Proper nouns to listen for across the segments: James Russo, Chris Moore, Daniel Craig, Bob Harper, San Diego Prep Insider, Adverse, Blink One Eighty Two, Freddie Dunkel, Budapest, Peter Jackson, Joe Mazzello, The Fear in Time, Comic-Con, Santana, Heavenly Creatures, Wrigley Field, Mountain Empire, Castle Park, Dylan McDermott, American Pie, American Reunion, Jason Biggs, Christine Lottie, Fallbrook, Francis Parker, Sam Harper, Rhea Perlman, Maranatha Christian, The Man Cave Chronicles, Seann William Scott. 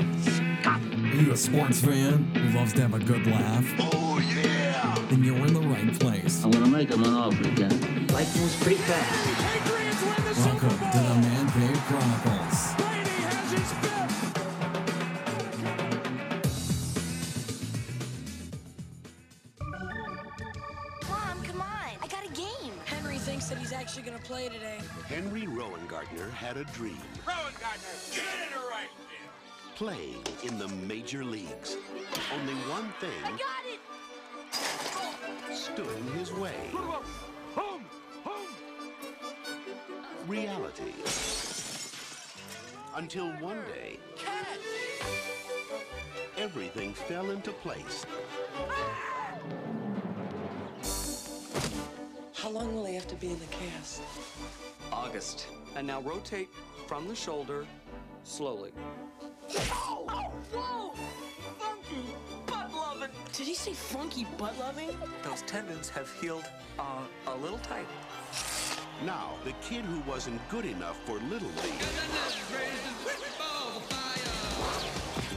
Great Scott! Are you a sports fan who loves to have a good laugh? Oh, yeah! Then you're in the right place. I'm going to make him an offer again. Life moves pretty fast. Welcome to the Man Cave Chronicles. Brady has his fifth. Mom, come on. I got a game. Henry thinks that he's actually going to play today. Henry Rowengartner had a dream. Rowengartner, get it right now. Playing in the major leagues. Only one thing... I got it! ...stood in his way. Reality. Until one day, catch! Everything fell into place. Ah! How long will he have to be in the cast? August. And now rotate from the shoulder slowly. Oh! Oh, whoa! Funky butt-loving! Did he say funky butt-loving? Those tendons have healed a little tight. Now, the kid who wasn't good enough for Little League.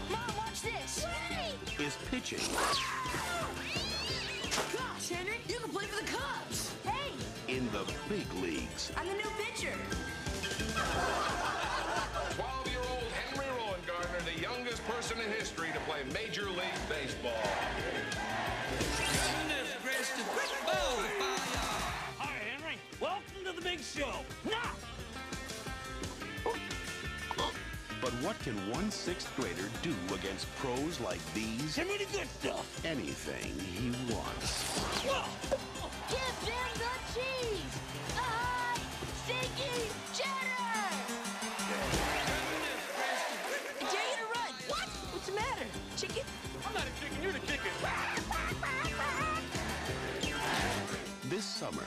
Mom, watch this. Wait! Is pitching. Gosh, Henry, you can play for the Cubs. Hey! In the big leagues. I'm the new pitcher. 12-year-old Henry Rowengartner, the youngest person in history to play Major League Baseball. Goodness gracious, whoa! Welcome to the big show. Now! But what can one sixth grader do against pros like these? Give me the good stuff. Anything he wants. Whoa. Give him the cheese. The hot, stinky cheddar. I dare you to run. What? What's the matter? Chicken? I'm not a chicken. You're the chicken. This summer...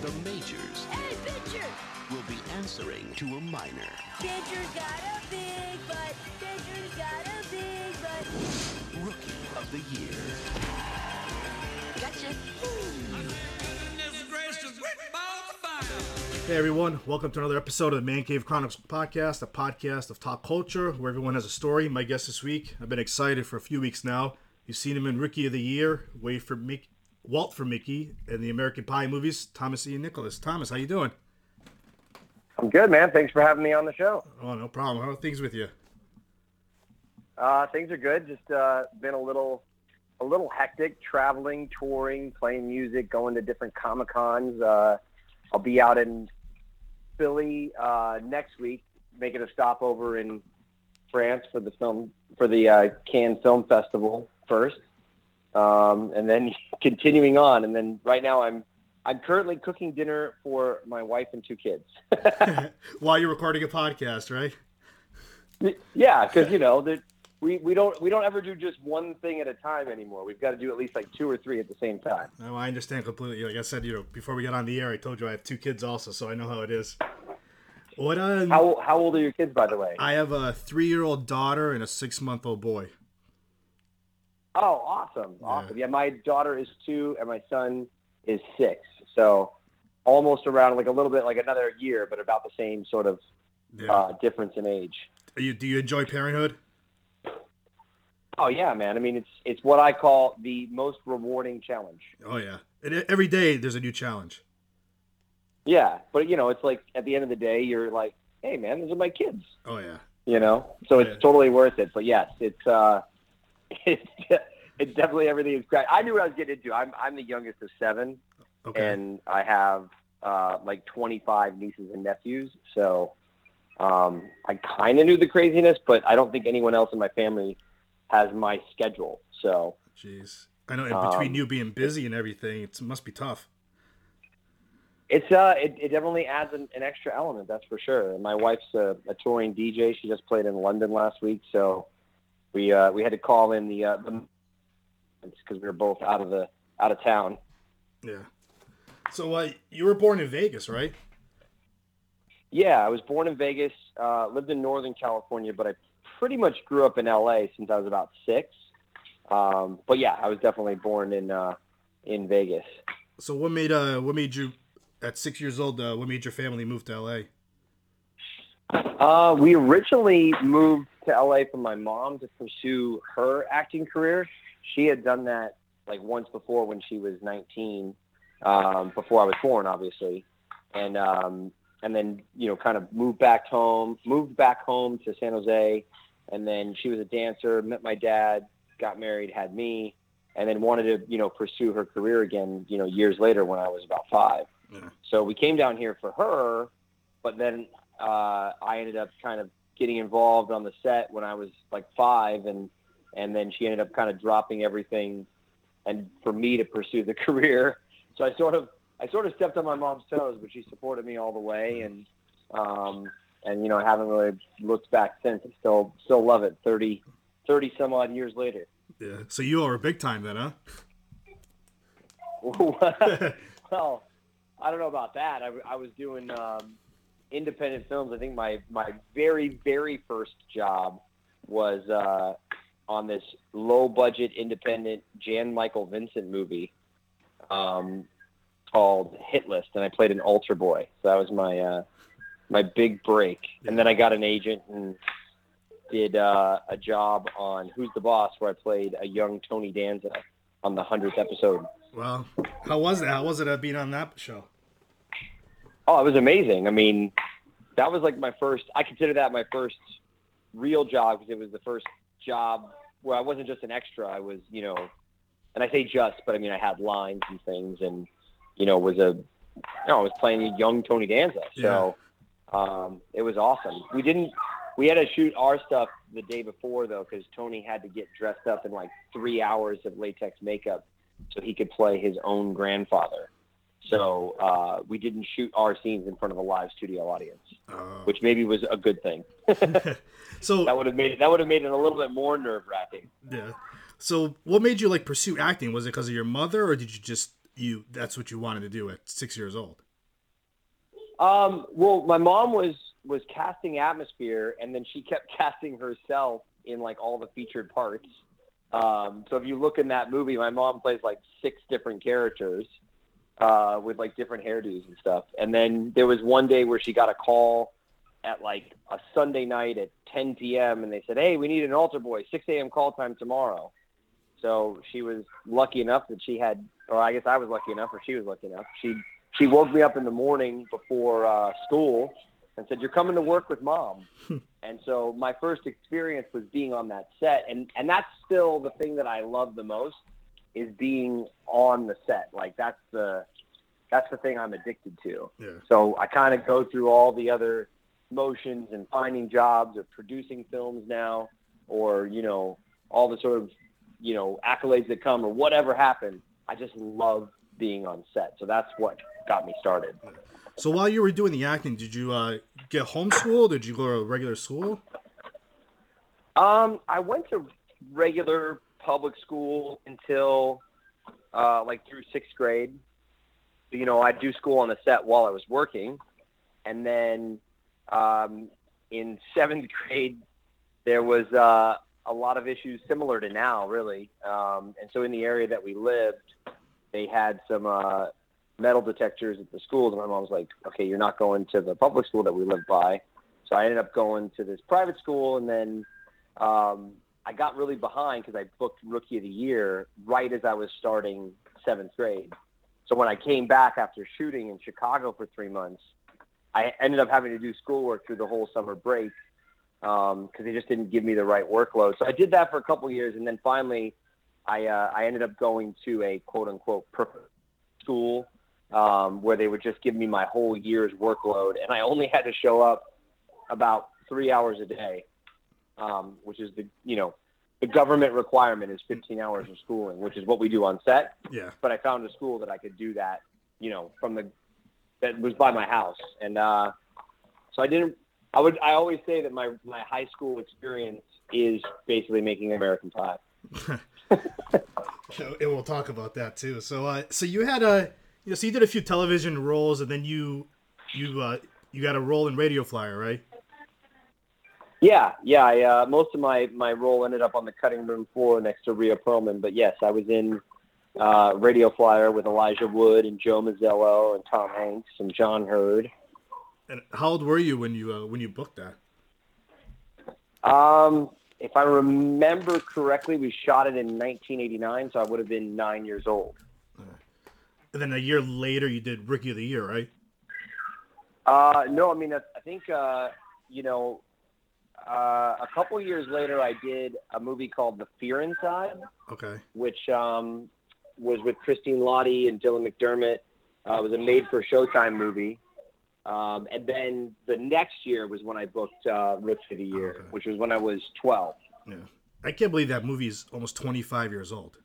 The majors. Hey, pitcher! Will be answering to a minor. Pitcher's got a big butt. Pitcher's got a big butt. Rookie of the year. Gotcha. Hey everyone, welcome to another episode of the Man Cave Chronicles podcast, a podcast of top culture where everyone has a story. My guest this week, I've been excited for a few weeks now. You've seen him in Rookie of the Year, Walt for Mickey and the American Pie movies, Thomas Ian Nicholas. Thomas, how you doing? I'm good, man. Thanks for having me on the show. Oh, no problem. How are things with you? Things are good. Just been a little hectic, traveling, touring, playing music, going to different Comic-Cons. I'll be out in Philly next week, making a stopover in France for the Cannes Film Festival first. And then continuing on. And then right now I'm currently cooking dinner for my wife and two kids. While you're recording a podcast, right? Yeah. Cause you know, we don't ever do just one thing at a time anymore. We've got to do at least like two or three at the same time. No, I understand completely. Like I said, you know, before we got on the air, I told you I have two kids also, so I know how it is. What? How old are your kids, by the way? I have a 3-year-old daughter and a 6-month-old boy. Oh, awesome. Awesome. Yeah, my daughter is 2 and my son is 6. So almost around like a little bit like another year, but about the same sort of difference in age. Do you enjoy parenthood? Oh, yeah, man. I mean, it's what I call the most rewarding challenge. Oh, yeah. And every day there's a new challenge. Yeah. But, you know, it's like at the end of the day, you're like, hey, man, these are my kids. Oh, yeah. You know? So it's totally worth it. But, yes, it's definitely everything is cracked. I knew what I was getting into. I'm the youngest of 7, okay. And I have like 25 nieces and nephews. So I kind of knew the craziness, but I don't think anyone else in my family has my schedule. So, jeez, I know. And between you being busy and everything, it must be tough. It's it definitely adds an extra element, that's for sure. And my wife's a touring DJ. She just played in London last week, so. We had to call in the because we were both out of town. Yeah. So you were born in Vegas, right? Yeah, I was born in Vegas. Lived in Northern California, but I pretty much grew up in L.A. since I was about 6. But yeah, I was definitely born in Vegas. So what made you at 6 years old? What made your family move to L.A.? We originally moved to LA for my mom to pursue her acting career. She had done that like once before when she was 19, before I was born, obviously. And then, you know, kind of moved back home to San Jose. And then she was a dancer, met my dad, got married, had me, and then wanted to, you know, pursue her career again, you know, years later when I was about 5. Yeah. So we came down here for her, but then I ended up kind of getting involved on the set when I was like 5, and then she ended up kind of dropping everything and for me to pursue the career. So I sort of stepped on my mom's toes, but she supported me all the way, and you know, I haven't really looked back since. I still love it 30 some odd years later. Yeah. So you are big time then, huh? Well, I don't know about that. I was doing independent films. I think my very, very first job was on this low-budget independent Jan Michael Vincent movie called Hit List, and I played an altar boy. So that was my my big break. Yeah. And then I got an agent and did a job on Who's the Boss, where I played a young Tony Danza on the 100th episode. Wow. How was that? How was it being on that show? Oh, it was amazing. I mean, that was like my first, I consider that my first real job, because it was the first job where I wasn't just an extra. I was, you know, and I say just, but I mean, I had lines and things, and, you know, I was playing a young Tony Danza. So yeah. It was awesome. We had to shoot our stuff the day before, though, because Tony had to get dressed up in like 3 hours of latex makeup so he could play his own grandfather. So we didn't shoot our scenes in front of a live studio audience, which maybe was a good thing. So that would have made it a little bit more nerve-wracking. Yeah. So what made you like pursue acting? Was it because of your mother, or did you just that's what you wanted to do at 6 years old? Well, my mom was casting Atmosphere, and then she kept casting herself in like all the featured parts. So if you look in that movie, my mom plays like 6 different characters with like different hairdos and stuff. And then there was one day where she got a call at like a Sunday night at 10 p.m. and they said, "Hey, we need an altar boy, 6 a.m. call time tomorrow." So she was lucky enough that she had, or I guess I was lucky enough, or she was lucky enough. She woke me up in the morning before school and said, "You're coming to work with Mom." And so my first experience was being on that set. And that's still the thing that I love the most, is being on the set. Like that's the thing I'm addicted to. Yeah. So I kind of go through all the other motions and finding jobs or producing films now, or, you know, all the sort of, you know, accolades that come or whatever happened. I just love being on set. So that's what got me started. So while you were doing the acting, did you get homeschooled? Did you go to regular school? I went to regular public school until through 6th grade. You know, I'd do school on the set while I was working. And then in 7th grade, there was a lot of issues similar to now, really. And so in the area that we lived, they had some metal detectors at the schools, and my mom was like, "Okay, you're not going to the public school that we live by." So I ended up going to this private school, and then I got really behind because I booked Rookie of the Year right as I was starting 7th grade. So when I came back after shooting in Chicago for 3 months, I ended up having to do schoolwork through the whole summer break because they just didn't give me the right workload. So I did that for a couple of years, and then finally I ended up going to a quote-unquote perfect school, where they would just give me my whole year's workload, and I only had to show up about 3 hours a day, which is the government requirement is 15 hours of schooling, which is what we do on set. Yeah. But I found a school that I could do that, you know, that was by my house, and so I didn't. I always say that my high school experience is basically making American Pie. And we'll talk about that too. So, so you had a. You know, so you did a few television roles, and then you got a role in Radio Flyer, right? Yeah. I most of my role ended up on the cutting room floor next to Rhea Perlman, but yes, I was in Radio Flyer with Elijah Wood and Joe Mazzello and Tom Hanks and John Hurd. And how old were you when you booked that? If I remember correctly, we shot it in 1989, so I would have been 9 years old. And then a year later, you did Rookie of the Year, right? No, I mean, I think, a couple years later, I did a movie called The Fear in Time. Okay. Which was with Christine Lottie and Dylan McDermott. It was a made-for-Showtime movie. And then the next year was when I booked Rookie of the Year, okay, which was when I was 12. Yeah. I can't believe that movie is almost 25 years old.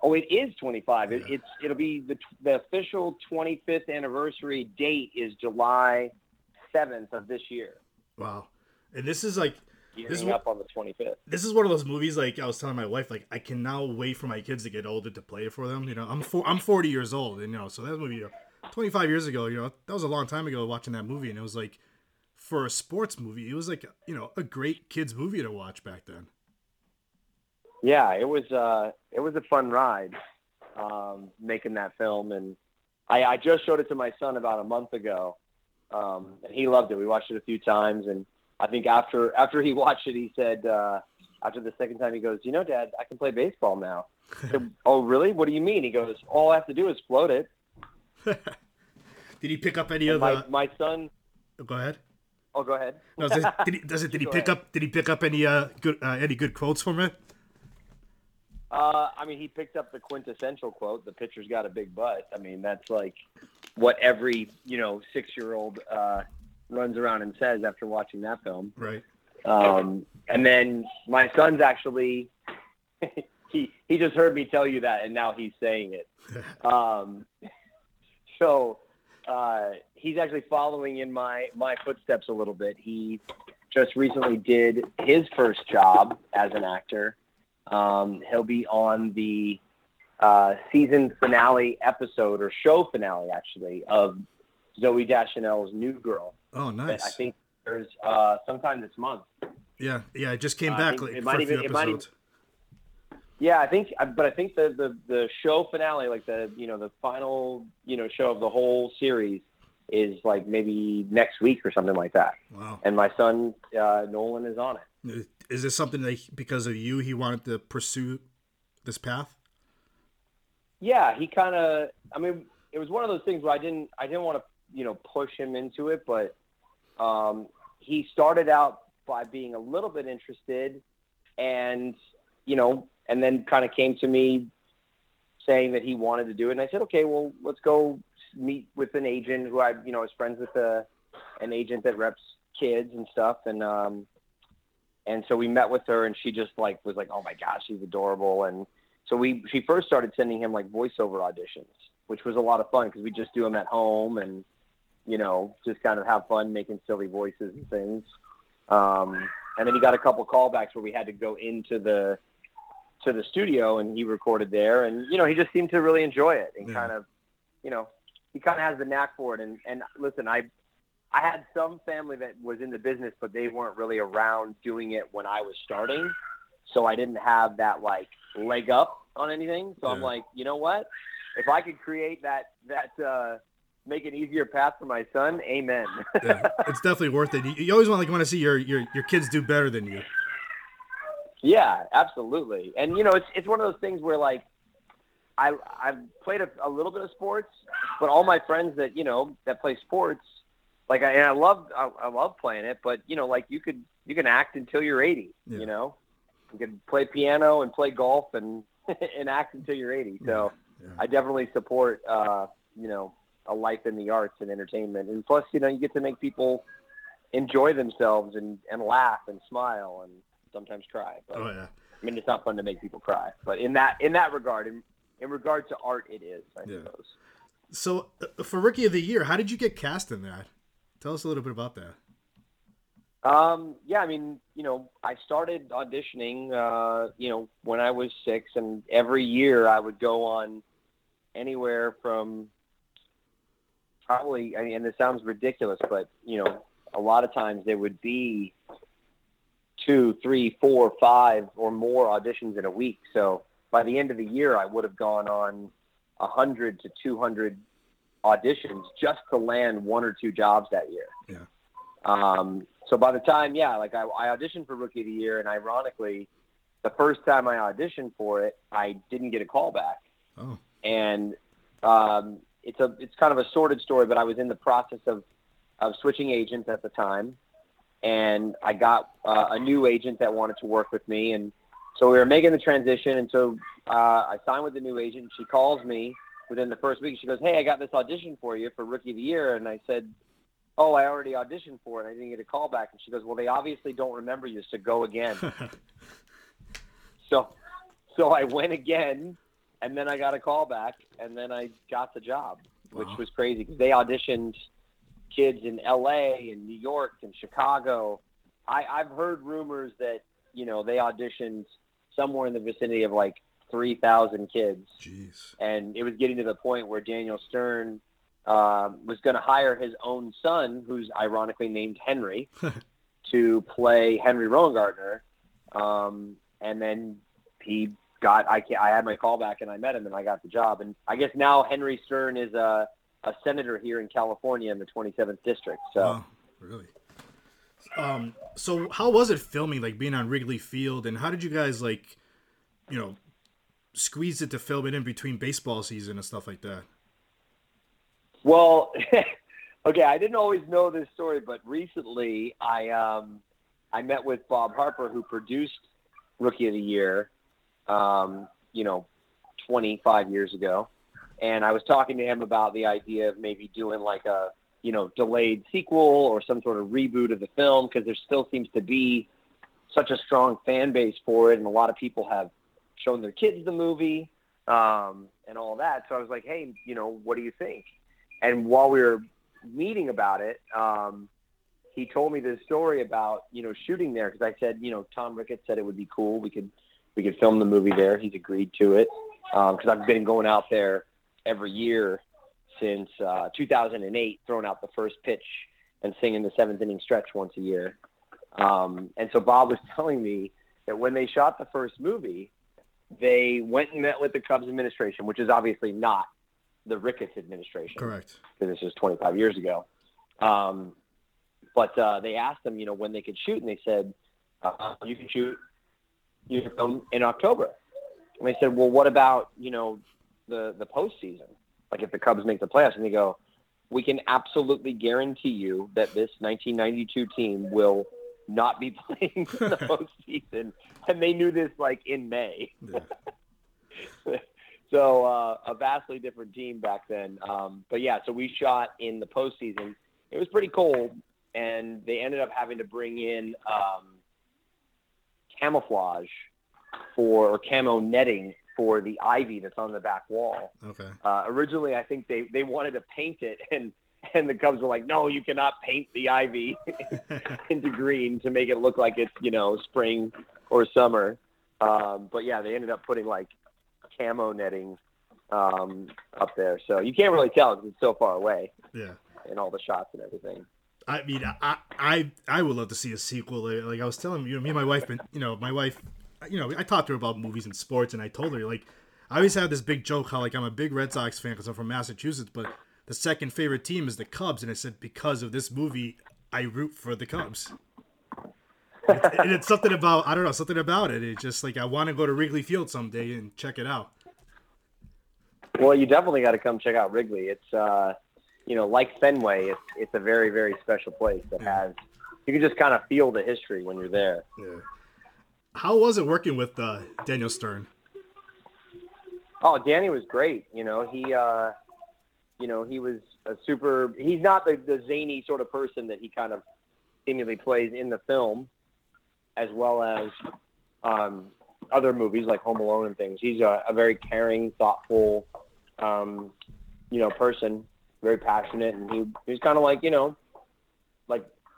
Oh, it is 25. Yeah. It'll be the official 25th anniversary date is July 7th of this year. Wow. And this is like up on the 25th. This is one of those movies, like I was telling my wife, like I can now wait for my kids to get older to play it for them. You know, I'm 40 years old, and so that movie, 25 years ago, that was a long time ago watching that movie, and it was like, for a sports movie, it was like, a great kids movie to watch back then. Yeah, it was a fun ride, making that film, and I just showed it to my son about a month ago, and he loved it. We watched it a few times, and I think after he watched it, he said, after the second time, he goes, Dad, I can play baseball now. I said, oh, really? What do you mean? He goes, all I have to do is float it. Did he pick up any of my son? Go ahead. Oh, go ahead. No, Did he pick up any good quotes from it? I mean, he picked up the quintessential quote, the pitcher's got a big butt. I mean, that's like what every, 6-year-old runs around and says after watching that film. Right. And then my son's actually, he just heard me tell you that, and now he's saying it. So he's actually following in my footsteps a little bit. He just recently did his first job as an actor. He'll be on the season finale episode, or show finale, actually, of Zooey Deschanel's New Girl. Oh, nice. But I think there's sometime this month. Yeah, it just came back like for a few episodes. Yeah, I think the show finale, like the final, show of the whole series is like maybe next week or something like that. Wow. And my son, Nolan, is on it. Is this something that because of you, he wanted to pursue this path? Yeah, he kind of, I mean, it was one of those things where I didn't want to, push him into it, but he started out by being a little bit interested, and and then kind of came to me saying that he wanted to do it. And I said, okay, well, let's go meet with an agent who I, was friends with an agent that reps kids and stuff. And so we met with her, and she just was like, oh my gosh, he's adorable. And so she first started sending him like voiceover auditions, which was a lot of fun, 'cause we just do them at home and, just kind of have fun making silly voices and things. And then he got a couple callbacks where we had to go into the studio, and he recorded there, and he just seemed to really enjoy it, and kind of he kind of has the knack for it, and listen, I had some family that was in the business, but they weren't really around doing it when I was starting, so I didn't have that like leg up on anything, so yeah. I'm like, what if I could create that make an easier path for my son, amen. Yeah, it's definitely worth it. You always want to see your kids do better than you. Yeah, absolutely. And, it's one of those things where, like, I've played a little bit of sports, but all my friends that, that play sports, like, I love playing it, but, like, you can act until you're 80, yeah. You can play piano and play golf and act until you're 80. So yeah. I definitely support, a life in the arts and entertainment. And plus, you get to make people enjoy themselves and laugh and smile and sometimes cry. But, oh yeah. I mean, it's not fun to make people cry, but in that regard, in regard to art, it is, I suppose. So for Rookie of the Year, how did you get cast in that? Tell us a little bit about that. Yeah, I mean, I started auditioning, when I was 6, and every year I would go on anywhere from probably, I mean, and this sounds ridiculous, but a lot of times there would be 2, 3, 4, 5 or more auditions in a week. So by the end of the year, I would have gone on 100 to 200 auditions just to land 1 or 2 jobs that year. Yeah. So by the time, I auditioned for Rookie of the Year, and ironically, the first time I auditioned for it, I didn't get a call back. Oh. And it's kind of a sordid story, but I was in the process of switching agents at the time, and I got a new agent that wanted to work with me, and so we were making the transition, and so I signed with the new agent. She calls me within the first week. She goes, "Hey, I got this audition for you for Rookie of the Year," and I said, "Oh, I already auditioned for it. I didn't get a call back." And she goes, "Well, they obviously don't remember you, so go again." So I went again, and then I got a call back, and then I got the job, which was crazy because they auditioned kids in L.A. and New York and Chicago. I've heard rumors that, you know, they auditioned somewhere in the vicinity of like 3,000 kids. Jeez. And it was getting to the point where Daniel Stern was going to hire his own son, who's ironically named Henry, to play Henry Rowengartner. And then he got, I had my call back and I met him and I got the job. And I guess now Henry Stern is a senator here in California in the 27th district. So. Wow, really? So how was it filming, like being on Wrigley Field, and how did you guys squeeze it to film it in between baseball season and stuff like that? Well, okay, I didn't always know this story, but recently I met with Bob Harper, who produced Rookie of the Year, 25 years ago. And I was talking to him about the idea of maybe doing like a, delayed sequel or some sort of reboot of the film, because there still seems to be such a strong fan base for it. And a lot of people have shown their kids the movie and all that. So I was like, hey, what do you think? And while we were meeting about it, he told me this story about, shooting there. Cause I said, Tom Ricketts said it would be cool. We could film the movie there. He's agreed to it. Cause I've been going out there every year since 2008, throwing out the first pitch and singing the seventh inning stretch once a year. And so Bob was telling me that when they shot the first movie, they went and met with the Cubs administration, which is obviously not the Ricketts administration. Correct. Because this was 25 years ago. But they asked them, when they could shoot, and they said, you can shoot in October. And they said, well, what about, the postseason? Like if the Cubs make the playoffs, and they go, we can absolutely guarantee you that this 1992 team will not be playing in the postseason. And they knew this like in May. Yeah. So a vastly different team back then. So we shot in the postseason. It was pretty cold, and they ended up having to bring in camouflage or camo netting for the ivy that's on the back wall. Okay. Originally, I think they wanted to paint it, and the Cubs were like, no, you cannot paint the ivy into green to make it look like it's, spring or summer. They ended up putting like camo netting up there, so you can't really tell because it's so far away. Yeah, and all the shots and everything. I mean, I would love to see a sequel. Like I was telling me and my wife, I talked to her about movies and sports, and I told her I always have this big joke how I'm a big Red Sox fan because I'm from Massachusetts, but the second favorite team is the Cubs, and I said because of this movie, I root for the Cubs. And it's something about, it. It's just I want to go to Wrigley Field someday and check it out. Well, you definitely got to come check out Wrigley. It's, like Fenway, it's a very, very special place that has, you can just kind of feel the history when you're there. Yeah. How was it working with Daniel Stern? Oh, Danny was great. He was he's not the zany sort of person that he kind of seemingly plays in the film, as well as other movies like Home Alone and things. He's a very caring, thoughtful, person, very passionate. And he was kind of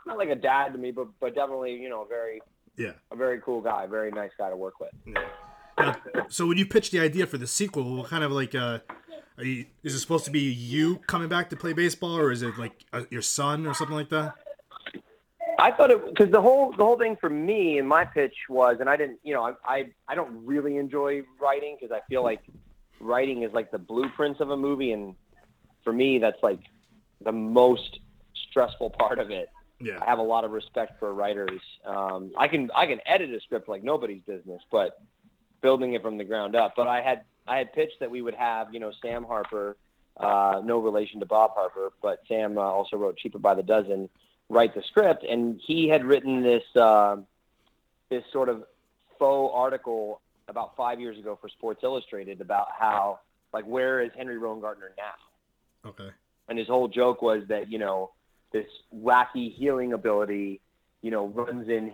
not like a dad to me, but definitely, a very cool guy, very nice guy to work with. Yeah. So when you pitched the idea for the sequel, what kind of is it supposed to be you coming back to play baseball, or is it your son or something like that? I thought it, because the whole thing for me and my pitch was, and I didn't, I don't really enjoy writing because I feel like writing is the blueprints of a movie, and for me that's the most stressful part of it. Yeah. I have a lot of respect for writers. I can edit a script like nobody's business, but building it from the ground up. But I had pitched that we would have, Sam Harper, no relation to Bob Harper, but Sam also wrote Cheaper by the Dozen, write the script. And he had written this sort of faux article about 5 years ago for Sports Illustrated about how, where is Henry Rowengartner now? Okay. And his whole joke was that, this wacky healing ability, runs in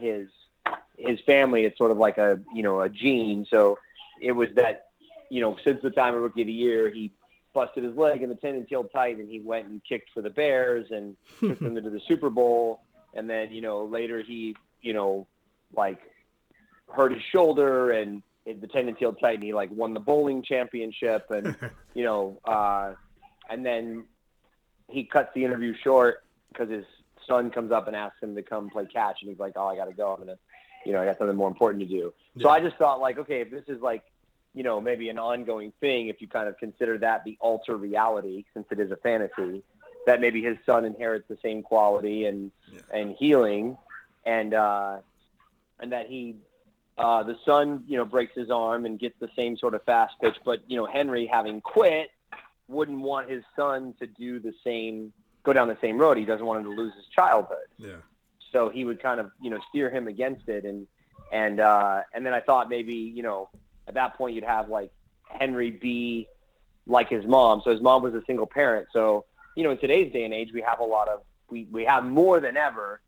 his family. It's sort of like a, a gene. So it was that, since the time of Rookie of the Year, he busted his leg and the tendon's healed tight, and he went and kicked for the Bears and took them to the Super Bowl. And then, later he, hurt his shoulder and the tendon's healed tight, and he won the bowling championship. And, and then he cuts the interview short because his son comes up and asks him to come play catch. And he's like, oh, I got to go. I'm going to, I got something more important to do. Yeah. So I just thought okay, if this is maybe an ongoing thing, if you kind of consider that the alter reality, since it is a fantasy, that maybe his son inherits the same quality and healing. And that he, the son, breaks his arm and gets the same sort of fast pitch, but, Henry, having quit, wouldn't want his son to do the same, go down the same road. He doesn't want him to lose his childhood. Yeah. So he would kind of, steer him against it. And then I thought maybe, at that point you'd have Henry be like his mom. So his mom was a single parent. So, in today's day and age, we have a lot of, we have more than ever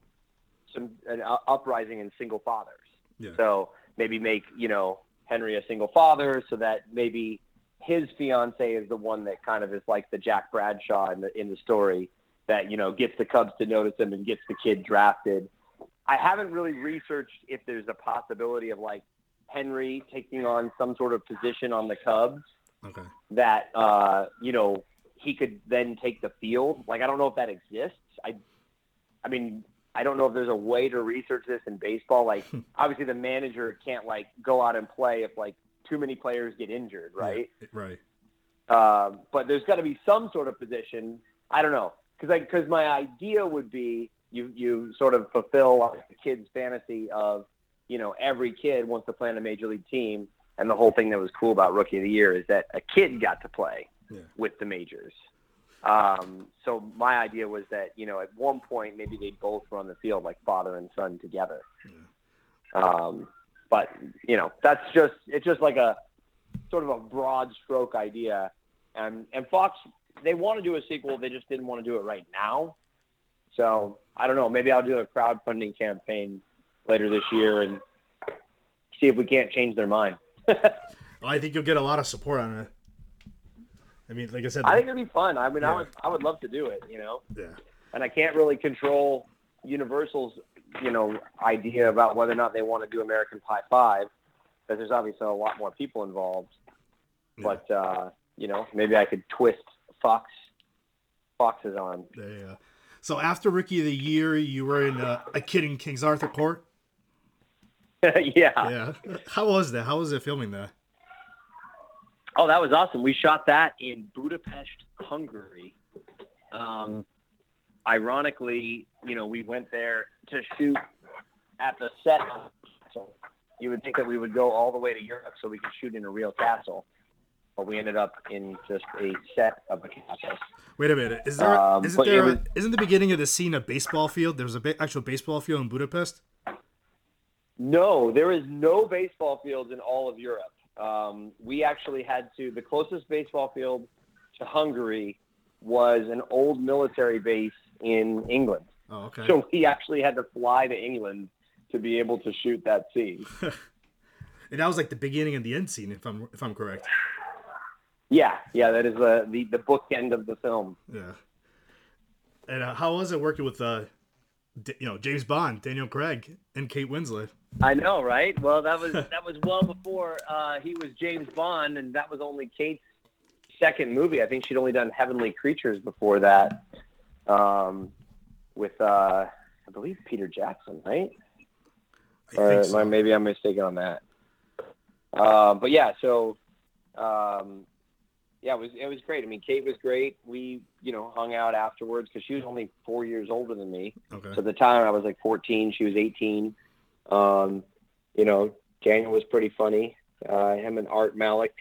an uprising in single fathers. Yeah. So maybe make, Henry a single father so that maybe his fiance is the one that kind of is like the Jack Bradshaw in the story that, gets the Cubs to notice him and gets the kid drafted. I haven't really researched if there's a possibility of Henry taking on some sort of position on the Cubs that, he could then take the field. I don't know if that exists. I mean, I don't know if there's a way to research this in baseball. Obviously the manager can't go out and play if too many players get injured. Right. Yeah, right. But there's gotta be some sort of position. I don't know. Cause my idea would be you sort of fulfill the kid's fantasy of, every kid wants to play on a major league team. And the whole thing that was cool about Rookie of the Year is that a kid got to play with the majors. So my idea was that, at one point, maybe they both were on the field, father and son together. Yeah. But that's just, it's just a sort of a broad stroke idea. And Fox, they want to do a sequel. They just didn't want to do it right now. So I don't know, maybe I'll do a crowdfunding campaign later this year and see if we can't change their mind. I think you'll get a lot of support on it. I mean, like I said, I think it'd be fun. I mean, yeah. I would love to do it, Yeah. And I can't really control Universal's, idea about whether or not they want to do American Pie 5, because there's obviously a lot more people involved. Yeah. But maybe I could twist Fox's arm. Yeah. So after Rookie of the Year, you were in A Kid in King's Arthur's Court. Yeah. How was that? How was it filming that? Oh, that was awesome. We shot that in Budapest, Hungary. Ironically, we went there to shoot at the set. So you would think that we would go all the way to Europe so we could shoot in a real castle, but we ended up in just a set of a castle. Wait a minute. Isn't the beginning of the scene a baseball field? There was an actual baseball field in Budapest? No, there is no baseball fields in all of Europe. We actually had to, the closest baseball field to Hungary was an old military base in England. Oh, okay. So we actually had to fly to England to be able to shoot that scene. And that was the beginning and the end scene, if I'm correct. Yeah, that is the bookend of the film. Yeah. And how was it working with James Bond, Daniel Craig, and Kate Winslet? I know, right? Well, that was well before he was James Bond, and that was only Kate's second movie. I think she'd only done Heavenly Creatures before that, with I believe Peter Jackson, right? I think so. Maybe I'm mistaken on that. But yeah, so yeah, it was great. I mean, Kate was great. We, hung out afterwards because she was only 4 years older than me. Okay. So at the time I was like 14, she was 18. Daniel was pretty funny. Him and Art Malik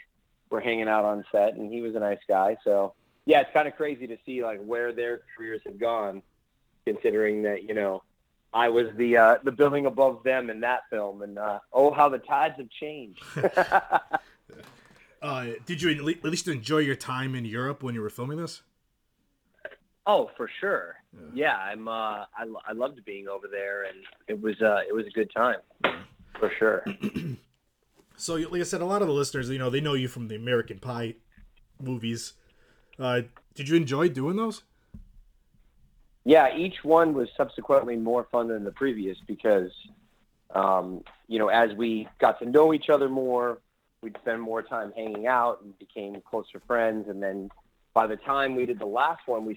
were hanging out on set, and he was a nice guy. So yeah, it's kind of crazy to see like where their careers have gone, considering that, I was the building above them in that film, and how the tides have changed. Did you at least enjoy your time in Europe when you were filming this? Oh, for sure. Yeah, I loved being over there, and it was a good time, for sure. So, like I said, a lot of the listeners, they know you from the American Pie movies. Did you enjoy doing those? Yeah, each one was subsequently more fun than the previous because, as we got to know each other more, we'd spend more time hanging out and became closer friends. And then by the time we did the last one, the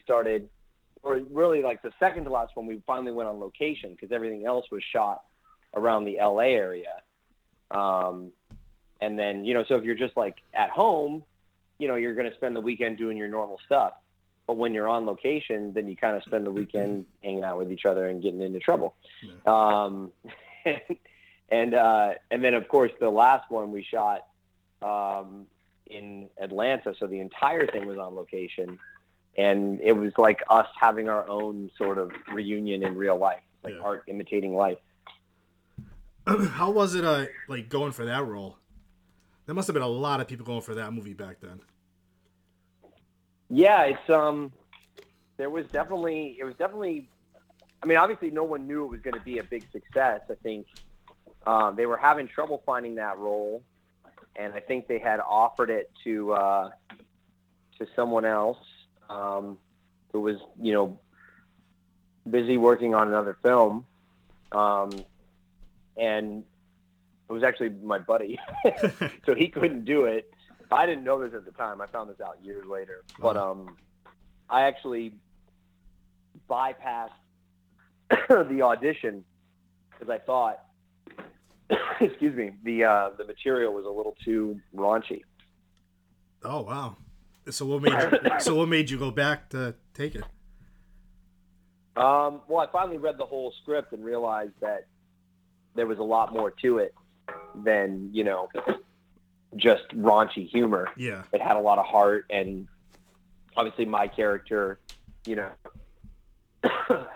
second to last one, we finally went on location because everything else was shot around the LA area. And then, so if you're just like at home, you're going to spend the weekend doing your normal stuff. But when you're on location, then you kind of spend the weekend hanging out with each other and getting into trouble. Yeah. And then, of course, the last one we shot in Atlanta. So the entire thing was on location. And it was like us having our own sort of reunion in real life, like art imitating life. How was it going for that role? There must have been a lot of people going for that movie back then. Yeah, obviously no one knew it was going to be a big success. I think they were having trouble finding that role, and I think they had offered it to someone else who was, busy working on another film. And it was actually my buddy, so he couldn't do it. I didn't know this at the time. I found this out years later. But I actually bypassed the audition because I thought, excuse me, the material was a little too raunchy. Oh wow! So what made you go back to take it? Well, I finally read the whole script and realized that there was a lot more to it than just raunchy humor. Yeah, it had a lot of heart, and obviously my character,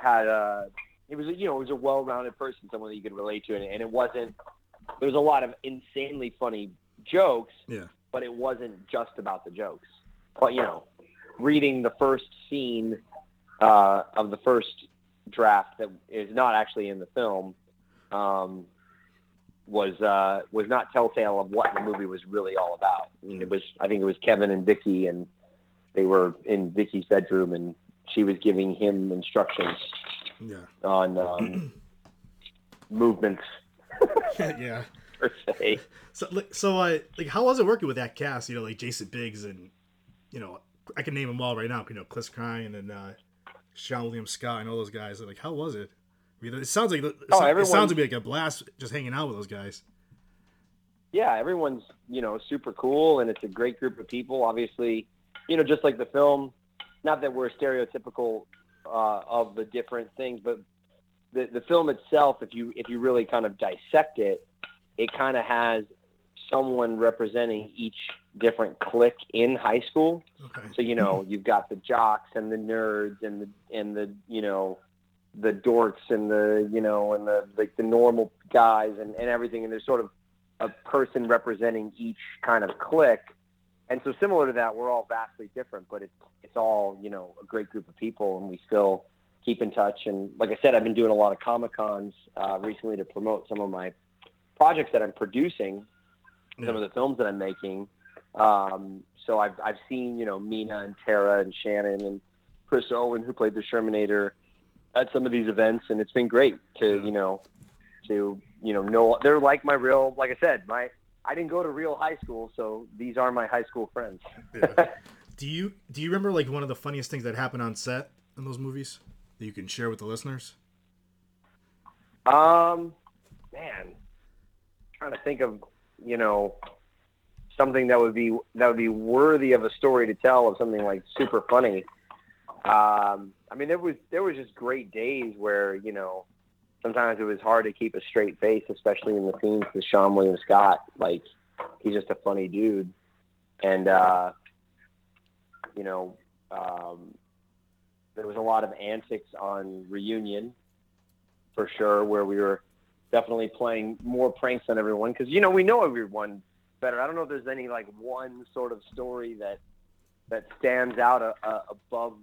had he was a well-rounded person, someone that you could relate to, and it wasn't. There was a lot of insanely funny jokes, but it wasn't just about the jokes. But reading the first scene of the first draft that is not actually in the film was not telltale of what the movie was really all about. I mean, I think it was Kevin and Vicky, and they were in Vicky's bedroom, and she was giving him instructions on movements. Yeah. Per se. So, how was it working with that cast? Jason Biggs and, I can name them all right now. Chris Klein and Seann William Scott and all those guys. How was it? It sounds like it sounds to be like a blast just hanging out with those guys. Yeah, everyone's super cool, and it's a great group of people. Obviously, just like the film, not that we're stereotypical of the different things, but the film itself, if you really kind of dissect it, it kind of has someone representing each different clique in high school. Okay. So you've got the jocks and the nerds and the the dorks and the normal guys and everything. And there's sort of a person representing each kind of clique. And so similar to that, we're all vastly different, but it's all, a great group of people, and we still keep in touch. And like I said, I've been doing a lot of Comic-Cons recently to promote some of my projects that I'm producing, some of the films that I'm making. So I've seen, Mina and Tara and Shannon and Chris Owen, who played the Shermanator, at some of these events, and it's been great to, know they're like my real, like I said, I didn't go to real high school, so these are my high school friends. Yeah. Do you remember one of the funniest things that happened on set in those movies that you can share with the listeners? Man, I'm trying to think of, something that would be worthy of a story to tell, of something like super funny. I mean, there was just great days where, you know, sometimes it was hard to keep a straight face, especially in the scenes with Seann William Scott. Like, he's just a funny dude. And, there was a lot of antics on Reunion, for sure, where we were definitely playing more pranks on everyone. Because, you know, we know everyone better. I don't know if there's any, like, one sort of story that stands out above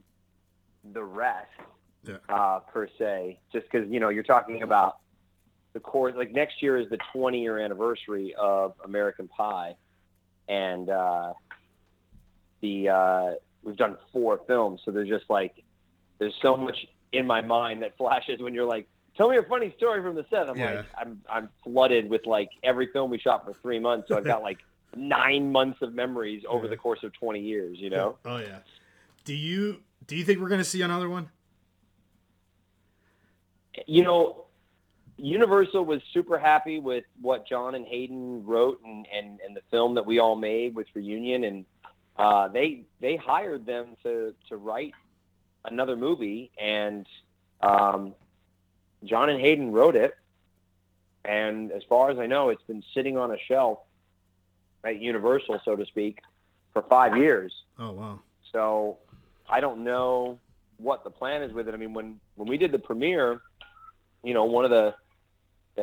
the rest. Yeah. Per se, just because, you know, you're talking about the course, like, next year is the 20-year anniversary of American Pie, and we've done 4 films, so there's just, like, there's so much in my mind that flashes when you're like, tell me a funny story from the set. I'm flooded with, like, every film we shot for 3 months, so I've got like 9 months of memories over the course of 20 years, you know? Oh yeah. Do you think we're going to see another one? You know, Universal was super happy with what John and Hayden wrote and the film that we all made with Reunion, and they hired them to write another movie, and John and Hayden wrote it, and as far as I know, it's been sitting on a shelf at Universal, so to speak, for 5 years. Oh, wow. So I don't know what the plan is with it. I mean, when we did the premiere, you know, one of the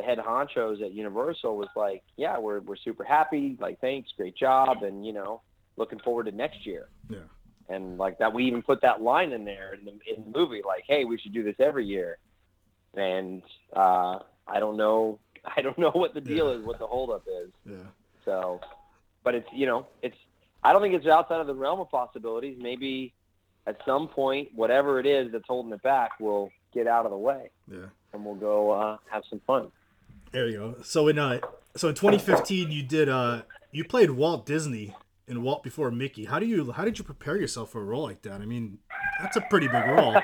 head honchos at Universal was like, yeah, we're super happy. Like, thanks. Great job. And, you know, looking forward to next year. Yeah. And like that, we even put that line in there in the movie, like, hey, we should do this every year. And, I don't know what the deal is, what the holdup is. Yeah. So, but it's, you know, I don't think it's outside of the realm of possibilities. Maybe at some point, whatever it is that's holding it back will get out of the way. Yeah. And we'll go have some fun. There you go. So in 2015, you did you played Walt Disney in Walt Before Mickey. How did you prepare yourself for a role like that? I mean, that's a pretty big role.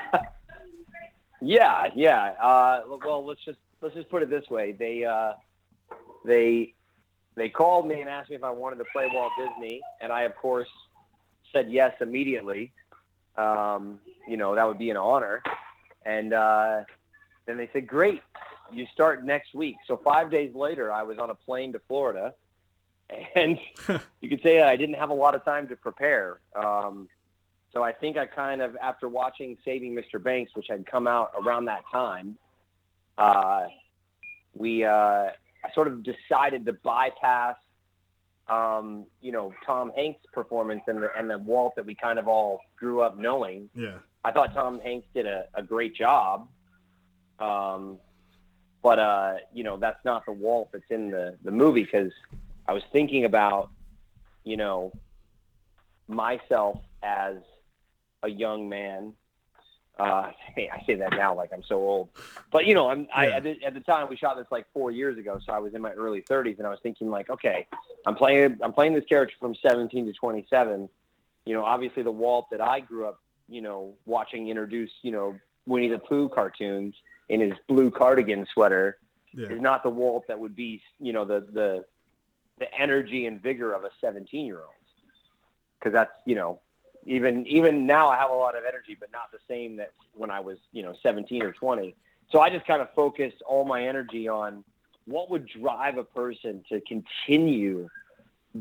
Yeah. Well, let's just put it this way. They called me and asked me if I wanted to play Walt Disney, and I of course said yes immediately. You know, that would be an honor. And then they said, great, you start next week. So 5 days later, I was on a plane to Florida. And you could say I didn't have a lot of time to prepare. So I think I kind of, after watching Saving Mr. Banks, which had come out around that time, I sort of decided to bypass, you know, Tom Hanks' performance and the Walt that we kind of all grew up knowing. Yeah. I thought Tom Hanks did a great job. But you know, that's not the Walt that's in the movie, because I was thinking about, you know, myself as a young man. I say that now like I'm so old, but you know, at the time we shot this like 4 years ago, so I was in my early 30s, and I was thinking like, okay, I'm playing this character from 17 to 27. You know, obviously the Walt that I grew up, you know, watching introduce, you know, Winnie the Pooh cartoons in his blue cardigan sweater is not the Walt that would be, you know, the energy and vigor of a 17-year-old. Because that's, you know, even now I have a lot of energy, but not the same that when I was, you know, 17 or 20. So I just kind of focused all my energy on what would drive a person to continue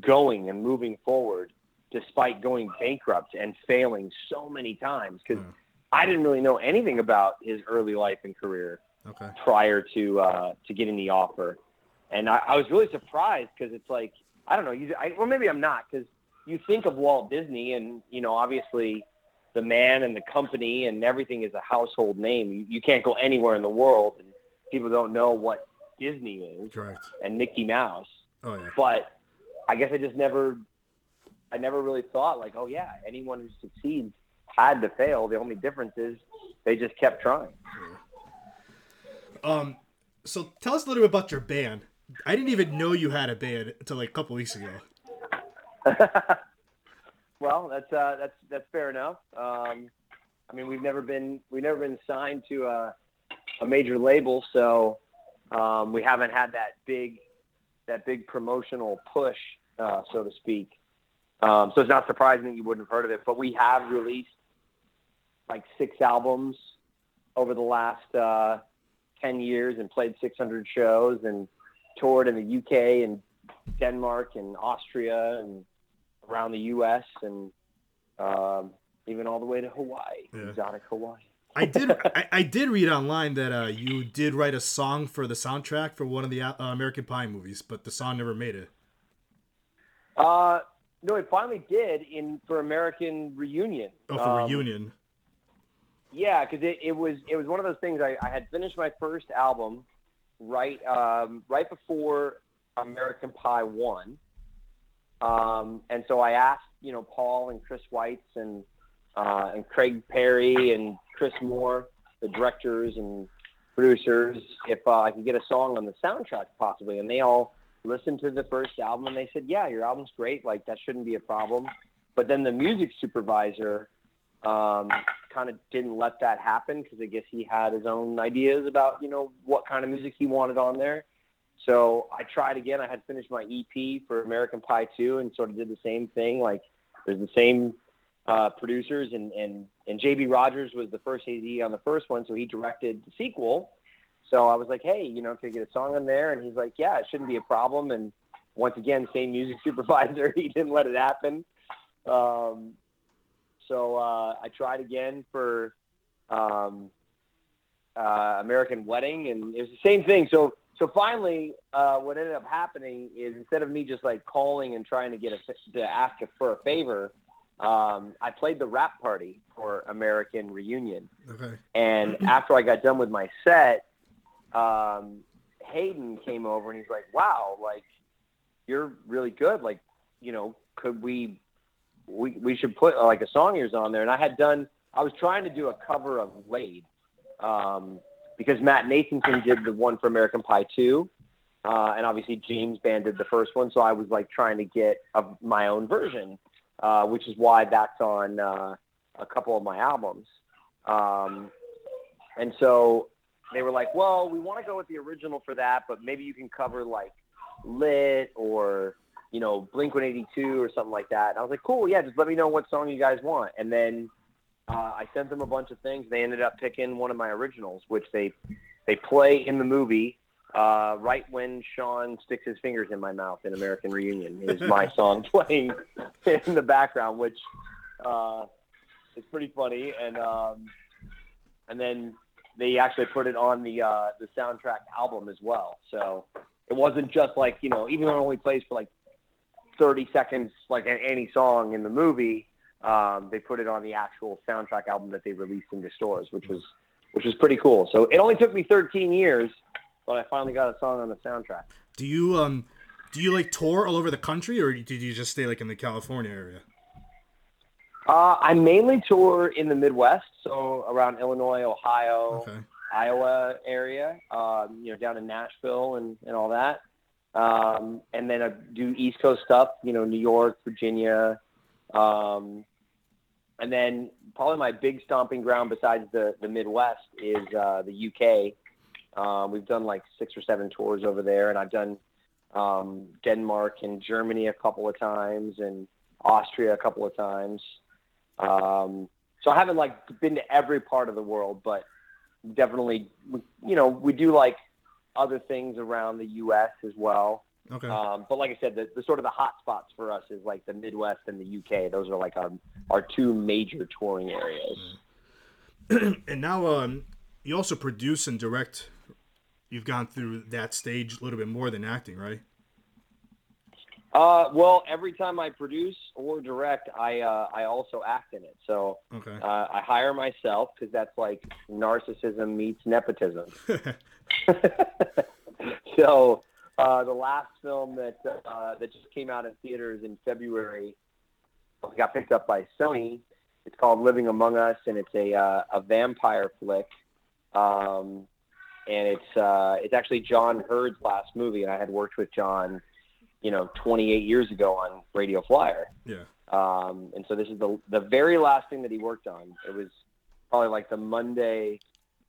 going and moving forward despite going bankrupt and failing so many times. Because I didn't really know anything about his early life and career prior to getting the offer. And I was really surprised, because it's like, I don't know. Well, maybe I'm not, because you think of Walt Disney and, you know, obviously the man and the company and everything is a household name. You can't go anywhere in the world and people don't know what Disney is. Correct. And Mickey Mouse. Oh, yeah. But I guess I never really thought like, oh, yeah, anyone who succeeds had to fail. The only difference is they just kept trying. So tell us a little bit about your band. I didn't even know you had a band until like a couple weeks ago. Well, that's fair enough. I mean, we've never been signed to a major label, so we haven't had that big promotional push so to speak. So it's not surprising that you wouldn't have heard of it, but we have released like 6 albums over the last 10 years and played 600 shows and toured in the UK and Denmark and Austria and around the US and even all the way to Hawaii, exotic Hawaii. I did read online that you did write a song for the soundtrack for one of the American Pie movies, but the song never made it. No, it finally did for American Reunion. Oh, for Reunion. Yeah, because it was one of those things. I had finished my first album right before American Pie 1, and so I asked Paul and Chris Weitz and Craig Perry and Chris Moore, the directors and producers, if I could get a song on the soundtrack possibly. And they all listened to the first album and they said, yeah, your album's great. Like, that shouldn't be a problem. But then the music supervisor kind of didn't let that happen because I guess he had his own ideas about, what kind of music he wanted on there. So I tried again. I had finished my EP for American Pie 2 and sort of did the same thing. Like, there's the same producers and JB Rogers was the first AD on the first one, so he directed the sequel. So I was like, hey, can I get a song on there? And he's like, yeah, it shouldn't be a problem. And once again, same music supervisor, he didn't let it happen. So I tried again for American Wedding, and it was the same thing. So finally, what ended up happening is, instead of me just like calling and trying to ask for a favor, I played the rap party for American Reunion. Okay. And after I got done with my set, Hayden came over and he's like, wow, like, you're really good. Like, could we should put like a song of yours on there. And I was trying to do a cover of Wade, because Matt Nathanson did the one for American Pie 2. And obviously TINBand did the first one. So I was like trying to get my own version. Which is why that's on a couple of my albums. And so they were like, well, we want to go with the original for that, but maybe you can cover like Lit or, Blink-182 or something like that. And I was like, cool, yeah, just let me know what song you guys want. And then I sent them a bunch of things. They ended up picking one of my originals, which they play in the movie right when Seann sticks his fingers in my mouth in American Reunion, is my song playing in the background, which is pretty funny. And then they actually put it on the soundtrack album as well. So it wasn't just like, even though it only plays for like 30 seconds, like any song in the movie, they put it on the actual soundtrack album that they released into stores, which was pretty cool. So it only took me 13 years. But I finally got a song on the soundtrack. Do you like tour all over the country, or did you just stay like in the California area? I mainly tour in the Midwest, so around Illinois, Ohio, okay, Iowa area. Down in Nashville and all that. And then I do East Coast stuff. New York, Virginia, and then probably my big stomping ground besides the Midwest is the UK. We've done like 6 or 7 tours over there, and I've done Denmark and Germany a couple of times and Austria a couple of times. So I haven't like been to every part of the world, but definitely, we do like other things around the U.S. as well. Okay. But like I said, the sort of the hot spots for us is like the Midwest and the UK. Those are like our 2 major touring areas. And now, you also produce and direct. You've gone through that stage a little bit more than acting, right? Well, every time I produce or direct, I also act in it. So okay. I hire myself because that's like narcissism meets nepotism. So the last film that just came out in theaters in February got picked up by Sony. It's called Living Among Us, and it's a vampire flick. And it's actually John Hurd's last movie, and I had worked with John, 28 years ago on Radio Flyer. Yeah. And so this is the very last thing that he worked on. It was probably like the Monday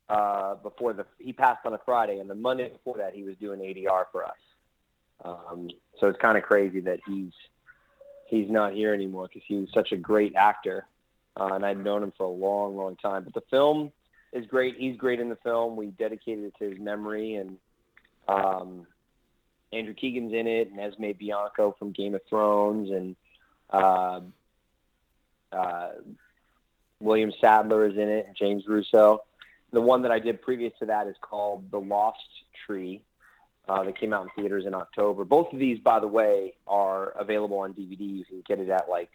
before he passed on a Friday, and the Monday before that he was doing ADR for us. So it's kind of crazy that he's not here anymore, because he was such a great actor, and I'd known him for a long, long time. But the film is great. He's great in the film. We dedicated it to his memory, and Andrew Keegan's in it, and Esme Bianco from Game of Thrones, and William Sadler is in it, and James Russo. The one that I did previous to that is called The Lost Tree. That came out in theaters in October. Both of these, by the way, are available on DVD. You can get it at like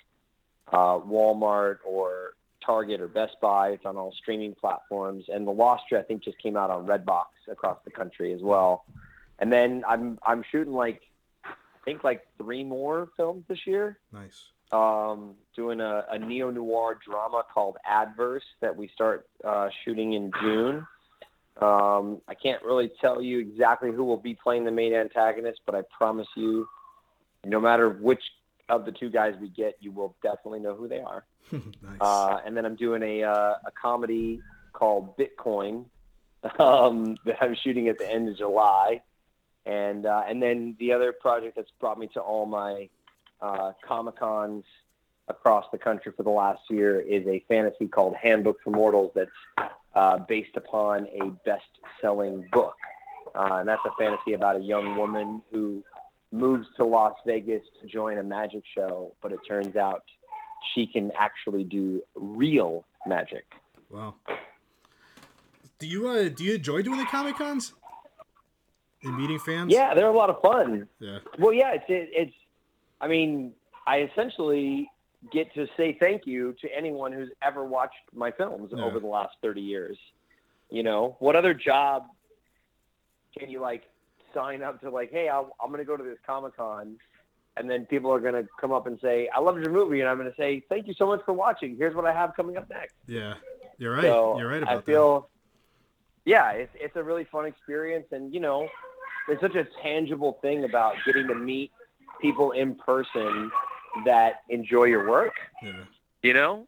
Walmart or Target or Best Buy. It's on all streaming platforms. And The Lost Tree, I think, just came out on Redbox across the country as well. And then I'm shooting I think 3 more films this year. Nice. Doing a neo-noir drama called Adverse that we start shooting in June. I can't really tell you exactly who will be playing the main antagonist, but I promise you, no matter which of the 2 guys we get, you will definitely know who they are. Nice. And then I'm doing a comedy called Bitcoin that I'm shooting at the end of July. And then the other project that's brought me to all my Comic-Cons across the country for the last year is a fantasy called Handbook for Mortals that's based upon a best-selling book. And that's a fantasy about a young woman who moves to Las Vegas to join a magic show, but it turns out she can actually do real magic. Wow. Do you enjoy doing the Comic-Cons and meeting fans? Yeah, they're a lot of fun. Yeah. Well, yeah, it's I mean, I essentially get to say thank you to anyone who's ever watched my films over the last 30 years. You know, what other job can you sign up to hey, I'm going to go to this Comic-Con, and then people are going to come up and say, I loved your movie. And I'm going to say, thank you so much for watching. Here's what I have coming up next. Yeah, you're right. So you're right about that. I feel, yeah, it's a really fun experience. And, you know, there's such a tangible thing about getting to meet people in person that enjoy your work, you know,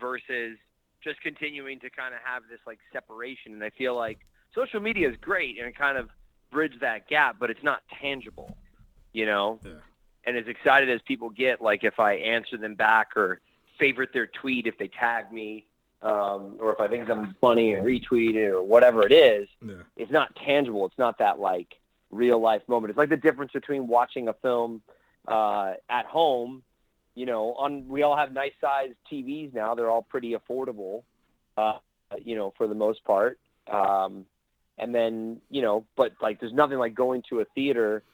versus just continuing to kind of have this separation. And I feel like social media is great and it kind of bridges that gap, but it's not tangible, you know? Yeah. And as excited as people get, if I answer them back or favorite their tweet, if they tag me, or if I think something's funny and retweet it or whatever it is, it's not tangible. It's not that real life moment. It's the difference between watching a film at home, you know, we all have nice sized TVs now. They're all pretty affordable, you know, for the most part. And then, you know, but there's nothing like going to a theater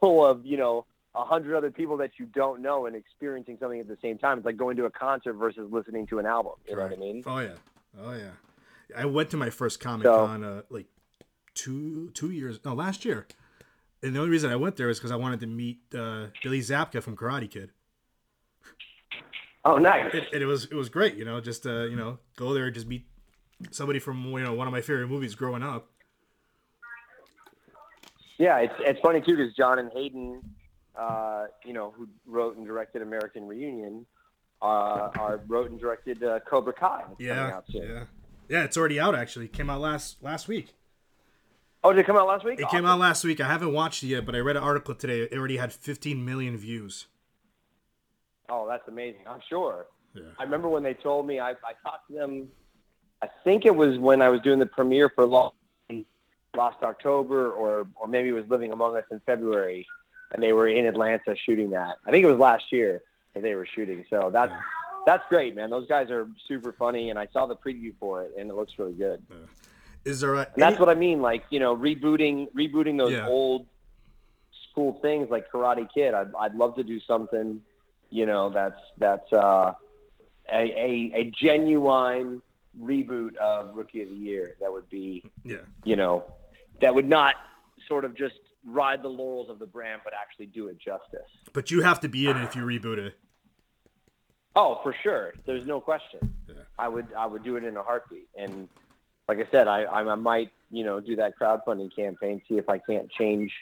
full of, you know, 100 other people that you don't know and experiencing something at the same time. It's like going to a concert versus listening to an album. You know what I mean? Oh yeah. Oh yeah. I went to my first Comic-Con, last year. And the only reason I went there is because I wanted to meet Billy Zabka from Karate Kid. Oh, nice! And it was great, you know, just you know, go there and just meet somebody from, you know, one of my favorite movies growing up. Yeah, it's funny too, because John and Hayden, you know, who wrote and directed American Reunion, wrote and directed Cobra Kai. Yeah, it's already out actually. Came out last week. Oh, did it come out last week? It came out last week. I haven't watched it yet, but I read an article today. It already had 15 million views. Oh, that's amazing. I'm sure. Yeah. I remember when they told me, I talked to them, I think it was when I was doing the premiere for Lost October, or maybe it was Living Among Us in February, and they were in Atlanta shooting that. I think it was last year that they were shooting. So that's great, man. Those guys are super funny, and I saw the preview for it, and it looks really good. Yeah. Is there and that's what I mean, you know, rebooting those old school things like Karate Kid. I'd love to do something, you know, that's a genuine reboot of Rookie of the Year that would be, you know, that would not sort of just ride the laurels of the brand, but actually do it justice. But you have to be in it if you reboot it. Oh, for sure. There's no question. Yeah. I would do it in a heartbeat. And like I said, I might, you know, do that crowdfunding campaign, see if I can't change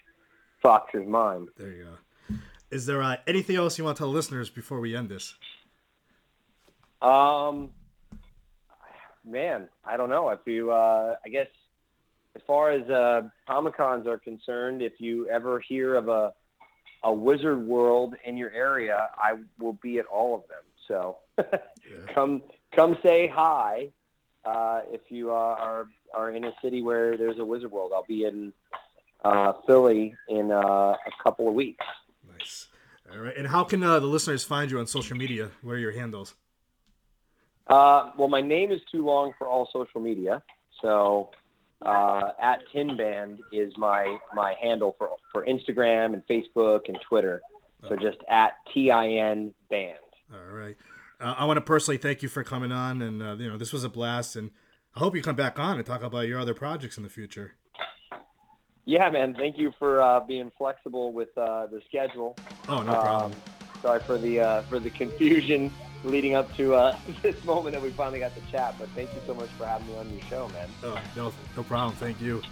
Fox's mind. There you go. Is there anything else you want to tell listeners before we end this? Man, I don't know. If you, I guess, as far as Comic-Cons are concerned, if you ever hear of a a Wizard World in your area, I will be at all of them. So come say hi if you are in a city where there's a Wizard World. I'll be in Philly in a couple of weeks. Nice. All right. And how can the listeners find you on social media? What are your handles? Well, my name is too long for all social media. So at TINBand is my handle for Instagram and Facebook and Twitter. So just at TINBand. All right. I want to personally thank you for coming on. And, this was a blast. And I hope you come back on and talk about your other projects in the future. Yeah, man. Thank you for being flexible with the schedule. Oh, no problem. Sorry for the confusion leading up to this moment that we finally got to chat. But thank you so much for having me on your show, man. Oh, no problem. Thank you.